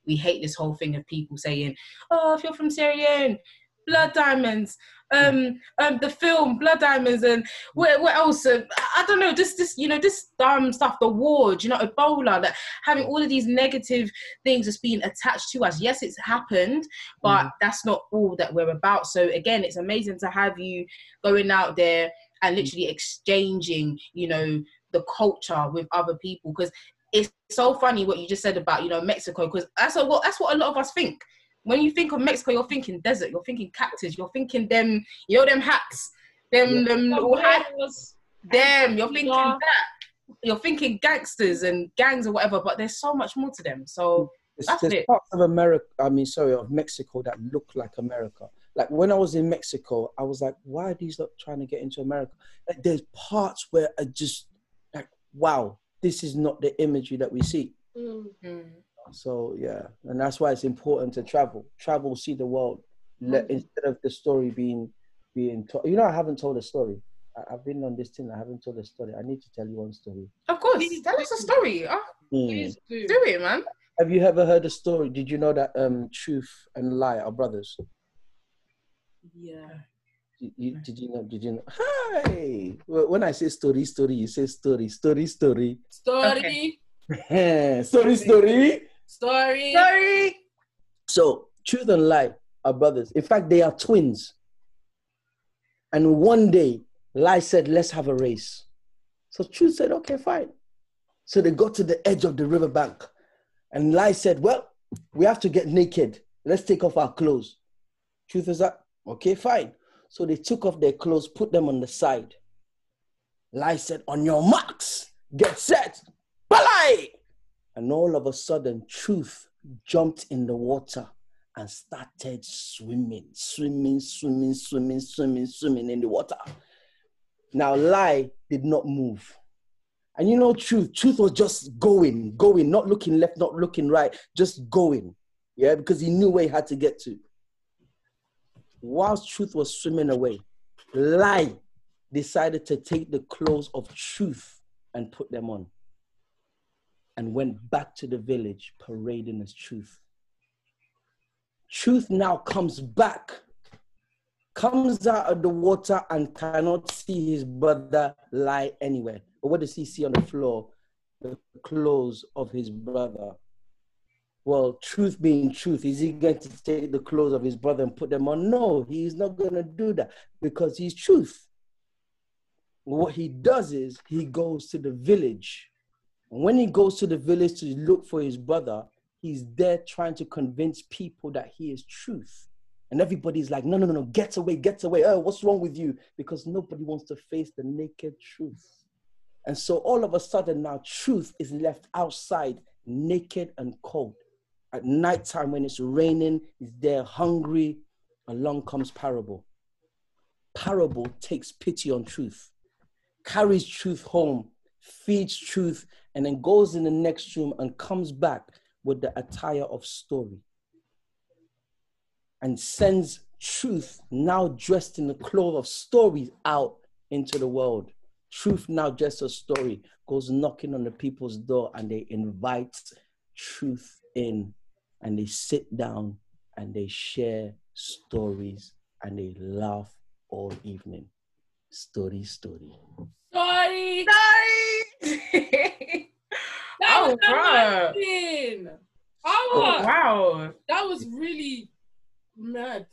we hate this whole thing of people saying, oh, if you're from Sierra Leone, blood diamonds, um, um, the film, blood diamonds, and what, what else? Uh, I don't know, just, just, you know, just dumb stuff, the war, you know, Ebola, that having all of these negative things that's being attached to us. Yes, it's happened, but mm. that's not all that we're about. So again, it's amazing to have you going out there and literally exchanging, you know, the culture with other people. Because it's so funny what you just said about, you know, Mexico, because that's what, that's what a lot of us think. When you think of Mexico, you're thinking desert, you're thinking cactus, you're thinking them, you know, them hats, them, them little hats, them, you're thinking that, you're thinking gangsters and gangs or whatever, but there's so much more to them. So it's, that's there's it. Parts of America, I mean, sorry, of Mexico that look like America. Like, when I was in Mexico, I was like, why are these not trying to get into America? Like, there's parts where I just, like, wow, this is not the imagery that we see. Mm-hmm. So yeah, and that's why it's important to travel, travel, see the world. Let, instead of the story being being told. You know, I haven't told a story. I, I've been on this thing. I haven't told a story. I need to tell you one story. Of course, tell us a story. Oh, mm. Please do. do it, man. Have you ever heard a story? Did you know that um, truth and lie are brothers? Yeah. You, you, did you know? Did you know? Hi. When I say story, story, you say story, story, story. Story. Okay. Story, story. Story. Story. So, truth and lie are brothers. In fact, they are twins. And one day, lie said, let's have a race. So, truth said, okay, fine. So, they got to the edge of the riverbank. And lie said, well, we have to get naked. Let's take off our clothes. Truth is that, okay, fine. So, they took off their clothes, put them on the side. Lie said, on your marks, get set, balai! And all of a sudden, truth jumped in the water and started swimming, swimming, swimming, swimming, swimming, swimming in the water. Now, lie did not move. And you know, truth, truth was just going, going, not looking left, not looking right, just going. Yeah, because he knew where he had to get to. Whilst truth was swimming away, lie decided to take the clothes of truth and put them on, and went back to the village parading as truth. Truth now comes back, comes out of the water and cannot see his brother lie anywhere. But what does he see on the floor? The clothes of his brother. Well, truth being truth, is he going to take the clothes of his brother and put them on? No, he's not going to do that because he's truth. what he does is he goes to the village. And when he goes to the village to look for his brother, he's there trying to convince people that he is truth. And everybody's like, no, no, no, no, get away, get away. Oh, what's wrong with you? Because nobody wants to face the naked truth. And so all of a sudden now truth is left outside, naked and cold. At nighttime when it's raining, he's there hungry. Along comes parable. Parable takes pity on truth, carries truth home, feeds truth, and then goes in the next room and comes back with the attire of story. And sends truth, now dressed in the clothes of stories, out into the world. Truth, now dressed as story, goes knocking on the people's door, and they invite truth in, and they sit down and they share stories and they laugh all evening. Story, story. Story! Story! Oh, wow. Oh, wow. That was really mad.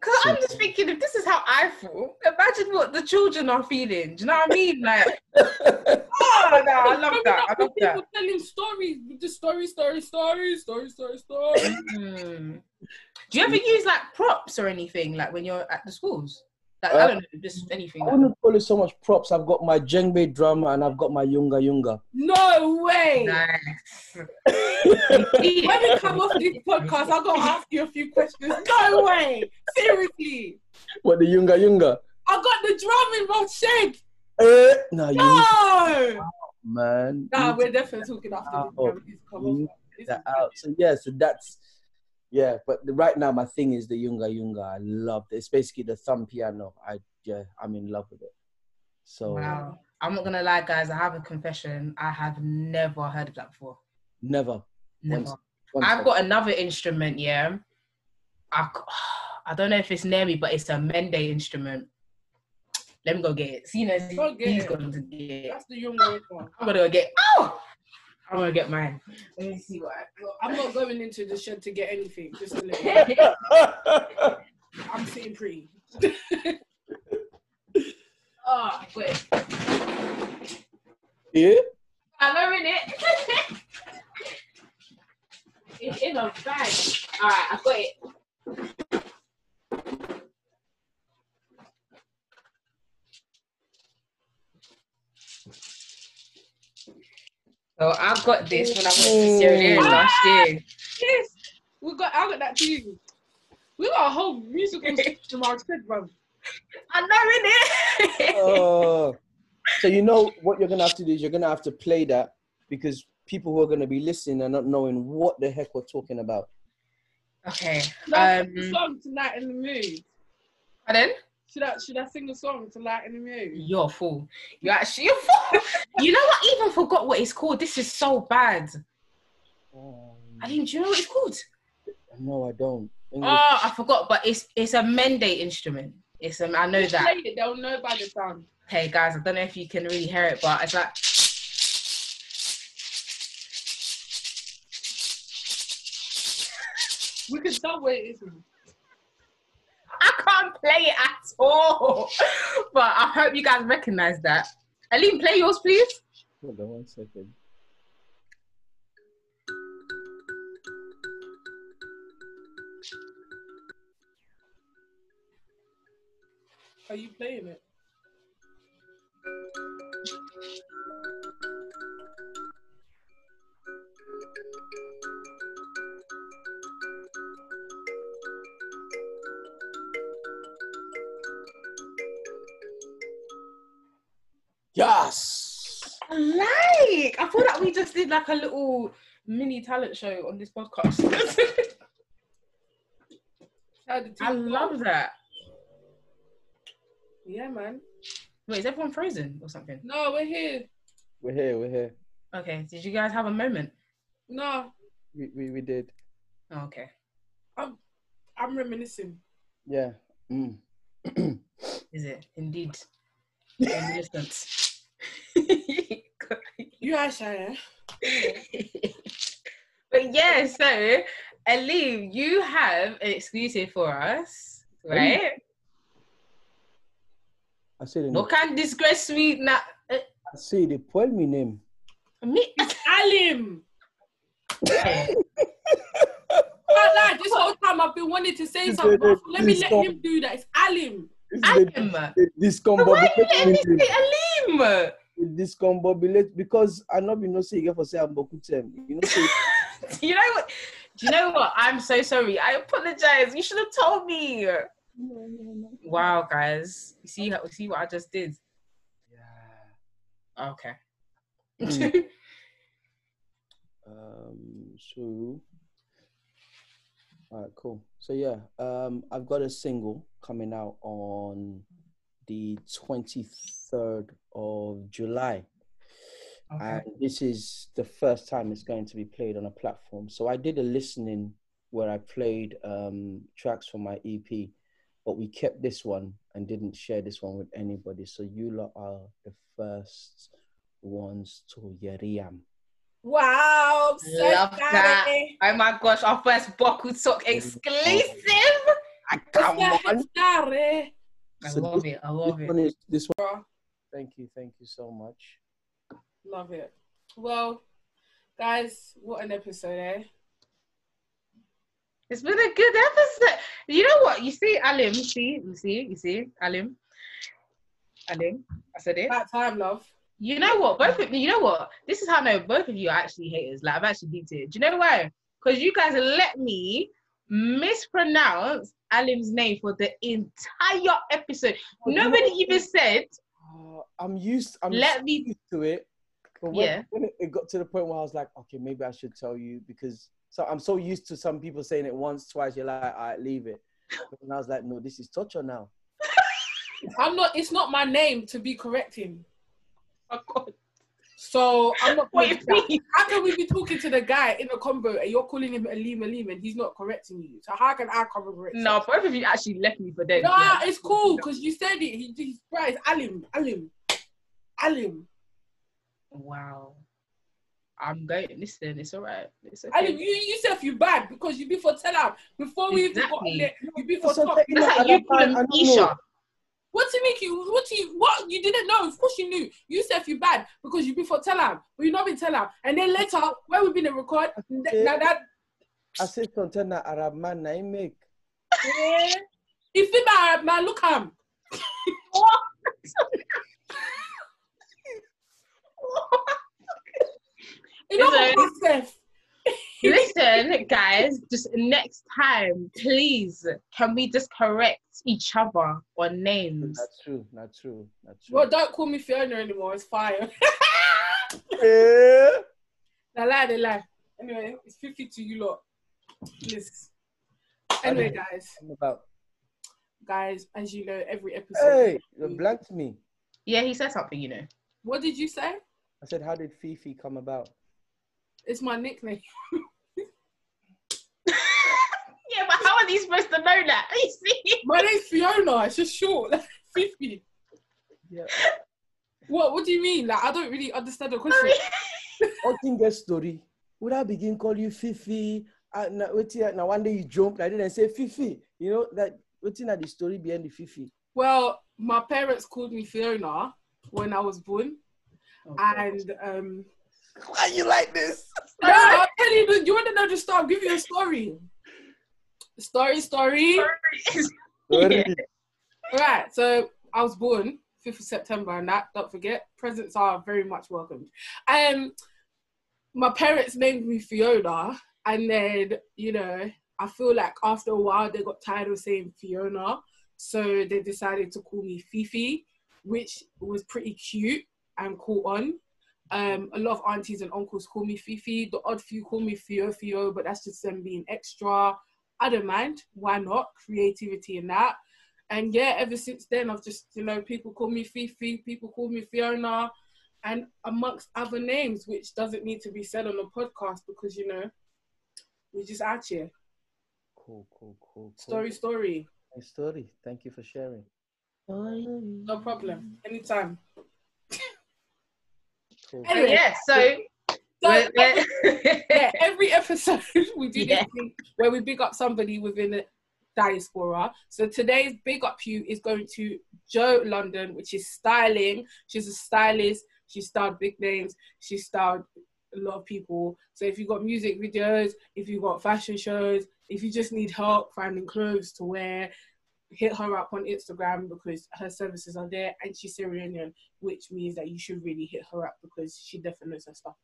Because I'm just thinking, if this is how I feel, imagine what the children are feeling. Do you know what I mean? Like, oh, no, I love that. I love that. People telling stories, just story, story, story, story, story, story. Mm. Do you ever use like props or anything, like when you're at the schools? Like, uh, I don't know, just anything. I wouldn't call it so much props. I've got my Djembe drama and I've got my Yunga Yunga. No way! Nice. When we come off this podcast, I've got to ask you a few questions. No way! Seriously! What, the Yunga Yunga? I got the drum involved, Sheik! Uh, no! You no! Out, man. Nah, you we're definitely talking after this. Come that out. So, yeah, so that's... Yeah, but the, right now my thing is the Yunga Yunga. I love it. It's basically the thumb piano. I yeah, I'm in love with it. So wow, I'm not gonna lie, guys. I have a confession. I have never heard of that before. Never, never. Once, once I've got another instrument. Yeah, I I don't know if it's near me, but it's a Mende instrument. Let me go get it. See, you know, go he's it. Going to get it. That's the Yunga one. I'm gonna go get. Oh. I'm gonna get mine. Let me see what I got. I'm not going into the shed to get anything. Just to let you know. I'm sitting pretty. Oh, wait. Yeah? I'm wearing it. It's in a bag. All right, I've got it. So I got this when I went to Sierra Leone last year. Yes, we got. I got that too. We got a whole musical system on our head, bro. I know, innit? Oh, so you know what you're gonna have to do is you're gonna have to play that because people who are gonna be listening are not knowing what the heck we're talking about. Okay. Should I um, sing a song to lighten the mood? And then? Should I should I sing a song to lighten the mood? You're a fool. You're actually a fool. You know, I even forgot what it's called. This is so bad. Um, I didn't. Do you know what it's called? No, I don't. English. Oh, I forgot. But it's it's a Mende instrument. It's um. I know you that. Play it, they'll know by the sound. Hey guys, I don't know if you can really hear it, but it's like. We can tell where it is. I can't play it at all. But I hope you guys recognize that. Alim, play yours, please. Hold on one second. Are you playing it? Yes! Like, I feel like we just did like a little mini talent show on this podcast. I love that. Yeah, man. Wait, is everyone frozen or something? No, we're here. We're here, we're here. Okay, did you guys have a moment? No. We we, we did. Oh, okay. I'm, I'm reminiscing. Yeah. Mm. Is it? Indeed. Reminiscent. You are shy, eh? But yeah, so Alim, you have an exclusive for us, right? I say the name. No can't disgrace me now. I say the poem me name. Me it's Alim. Lie. This whole time I've been wanting to say something. The, the, let me let him do that. It's Alim. It's Alim. The, the, this combo. Why are you letting me say Alim? This combo because I know you know say you for say I'm Boku Tem. You know say. Do you know what? Do you know what? I'm so sorry. I apologize. You should have told me. No, no, no. Wow, guys. You see, you see what I just did? Yeah. Okay. Mm. um. So. All right, cool. So yeah, um, I've got a single coming out on the twenty-third of July. Okay. And this is the first time it's going to be played on a platform. So I did a listening where I played um, tracks from my E P, but we kept this one and didn't share this one with anybody. So you lot are the first ones to Yeriam. Wow, so love that. Oh my gosh, our first Boku Talk exclusive. I come on. I love it, I love it. This one is, this one. Thank you, thank you so much. Love it. Well, guys, what an episode, eh? It's been a good episode. You know what? You see, Alim, you see, you see, you see, Alim. Alim, I said it. About time, love. You know what? Both of you know what? This is how I know both of you are actually haters. Like I've actually beat it. Do you know why? Because you guys let me mispronounce Alim's name for the entire episode. Oh, nobody no. even said. Uh, I'm used. I'm let me used to it. But when, yeah. when it got to the point where I was like, okay, maybe I should tell you because so I'm so used to some people saying it once, twice. You're like, all right, leave it. And I was like, no, this is torture now. I'm not. It's not my name to be correcting. Oh God. So I'm not. Wait, how can we be talking to the guy in the combo and you're calling him Alim Alim and he's not correcting you? So how can I cover it? No, both of you actually left me for that. No, yeah. It's cool because you said it. He, he's right. Alim, Alim, Alim. Wow. I'm going. Listen, it's all right. It's okay. Alim, you yourself you bad because you before tell out before we even got there. You before talk. That's how you call him Isha. What do you make you? What do you? What you didn't know? Of course you knew. You said you bad because you before tell him, but you not been tell him. And then later, when we been in record, now that I said something that Arab man na make. Yeah. If him Arab man look him. What? You know what? Listen, guys, just next time, please, can we just correct each other on names? Not true, not true, not true. Well, don't call me Fiona anymore, it's fire. Yeah. They lie, they lie. Anyway, it's fifty to you lot. Please. Anyway, guys. About. Guys, as you know, every episode. Hey, you blanked me. Yeah, he said something, you know. What did you say? I said, how did Fifi come about? It's my nickname. Yeah, but how are these supposed to know that? You see? My name's Fiona. It's just short. Like Fifi. Yeah. What? What do you mean? Like I don't really understand the question. All thing get story. Would I begin call you Fifi? Uh, now, wait till, now one day you jump. I didn't say Fifi. You know that. What's in the story behind the Fifi? Well, my parents called me Fiona when I was born, oh, and um. Why you like this? No, I'm telling you, you want to know the story? I'll give you a story. Story, story. story. Yeah. All right, so I was born fifth of September and that, don't forget, presents are very much welcomed. Um, my parents named me Fiona and then, you know, I feel like after a while they got tired of saying Fiona, so they decided to call me Fifi, which was pretty cute and cool on. Um, a lot of aunties and uncles call me Fifi. The odd few call me Fio Fio, but that's just them being extra. I don't mind. Why not? Creativity and that. And yeah, ever since then, I've just, you know, people call me Fifi, people call me Fiona, and amongst other names, which doesn't need to be said on the podcast because, you know, we're just out here. Cool, cool, cool. cool. Story, story. Nice story. Thank you for sharing. No problem. Anytime. Cool. Anyway, yeah, so, so every, yeah, every episode we do yeah. this thing where we big up somebody within diaspora. So today's Big Up You is going to Joe London, which is styling. She's a stylist. She styled big names. She styled a lot of people. So if you've got music videos, if you've got fashion shows, if you just need help finding clothes to wear, hit her up on Instagram because her services are there, and she's Sierra Leonean, which means that you should really hit her up because she definitely knows her stuff.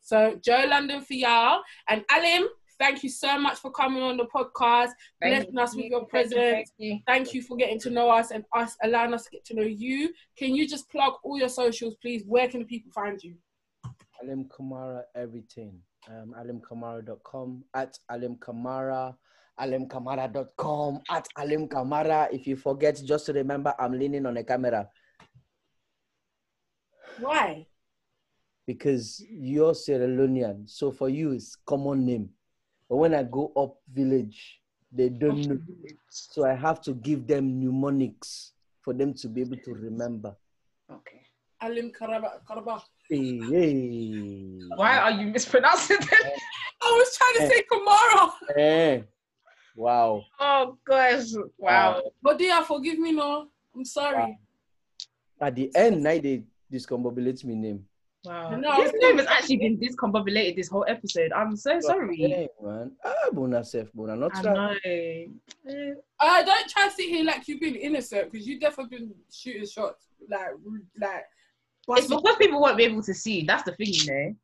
So Joe London for y'all. And Alim, thank you so much for coming on the podcast, thank blessing you. us with your presence. Thank you, thank, you. thank you for getting to know us and us allowing us to get to know you. Can you just plug all your socials, please? Where can people find you? Alim Kamara, everything. Um, alim kamara dot com, at Alim Kamara, alim kamara dot com, at Alim Kamara. If you forget, just remember I'm leaning on a camera. Why? Because you're Sierra Leonean, so for you it's common name. But when I go up village, they don't know. So I have to give them mnemonics for them to be able to remember. Okay. Alim Karaba. Hey, hey. Why are you mispronouncing it? I was trying to say Kamara. Hey. Wow. Oh, gosh. Wow. But they are forgive me now. I'm sorry. Wow. At the end, now they discombobulate me name. Wow. No, his name has actually been discombobulated this whole episode. I'm so sorry. Hey, man. Ah, bona sef, bona. Not I know. Uh, don't try to sit here like you've been innocent, because you definitely been shooting shots. Like, like. It's because people won't be able to see. That's the thing, you know.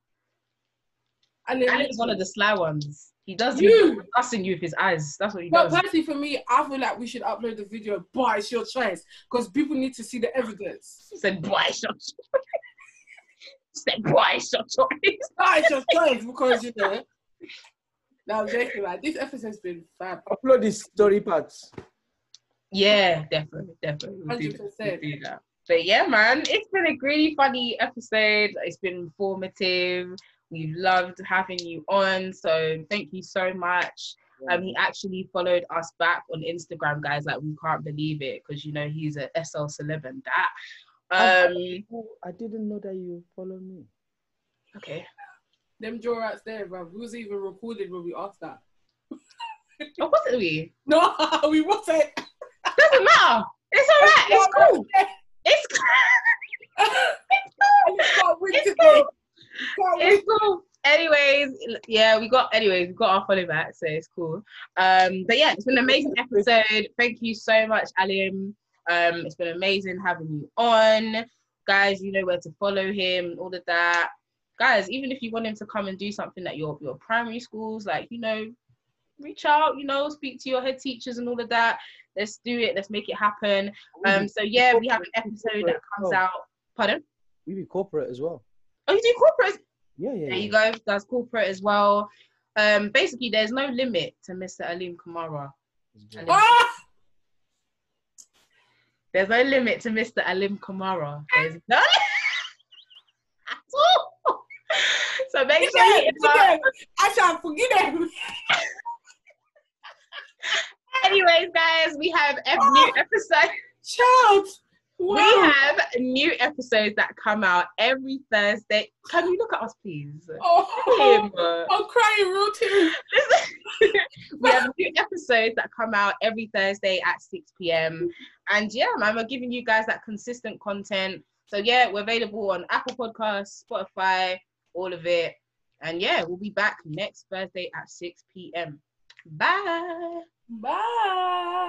And it's one of the sly ones. He does discussing you with his eyes. That's what he but does. But personally, for me, I feel like we should upload the video. Boy, it's your choice, because people need to see the evidence. He said, "Boy, it's your choice." Said, "Boy, it's your choice." No, it's your choice because you know. Now, joking, like this episode's been fab. Upload the story parts. Yeah, definitely, definitely. Hundred percent. But yeah, man, it's been a really funny episode. It's been informative. We've loved having you on. So thank you so much. Yeah. Um, he actually followed us back on Instagram, guys. Like, we can't believe it because, you know, he's a S L celeb and that. Um, I didn't know that you follow me. Okay. Them draw outs there, bro. We was even recorded when we asked that. Oh, wasn't we? No, we wasn't. Doesn't matter. It's all right. It's cool. It's cool. It's cool. It's cool. It's cool. Anyways, yeah, we got anyways, we got our follow back, so it's cool. Um, but yeah, it's been an amazing episode. Thank you so much, Alim. Um, it's been amazing having you on. Guys, you know where to follow him, all of that. Guys, even if you want him to come and do something at your, your primary schools, like, you know, reach out, you know, speak to your head teachers and all of that. Let's do it, let's make it happen. Um, so yeah, we have an episode that comes out. Pardon? We do corporate as well. Oh, you do corporate? Yeah, yeah. There you go, that's corporate as well. Um, basically, there's no limit to Mister Alim Kamara. Ah! There's no limit to Mister Alim Kamara. There's none at all. So make forget sure you about... I shall forgive him. Anyways, guys, we have a new episode. Child. Wow. We have new episodes that come out every Thursday. Can you look at us, please? Oh, I'm crying real tears. We have new episodes that come out every Thursday at six p m And yeah, man, we're giving you guys that consistent content. So yeah, we're available on Apple Podcasts, Spotify, all of it. And yeah, we'll be back next Thursday at six p m Bye. Bye.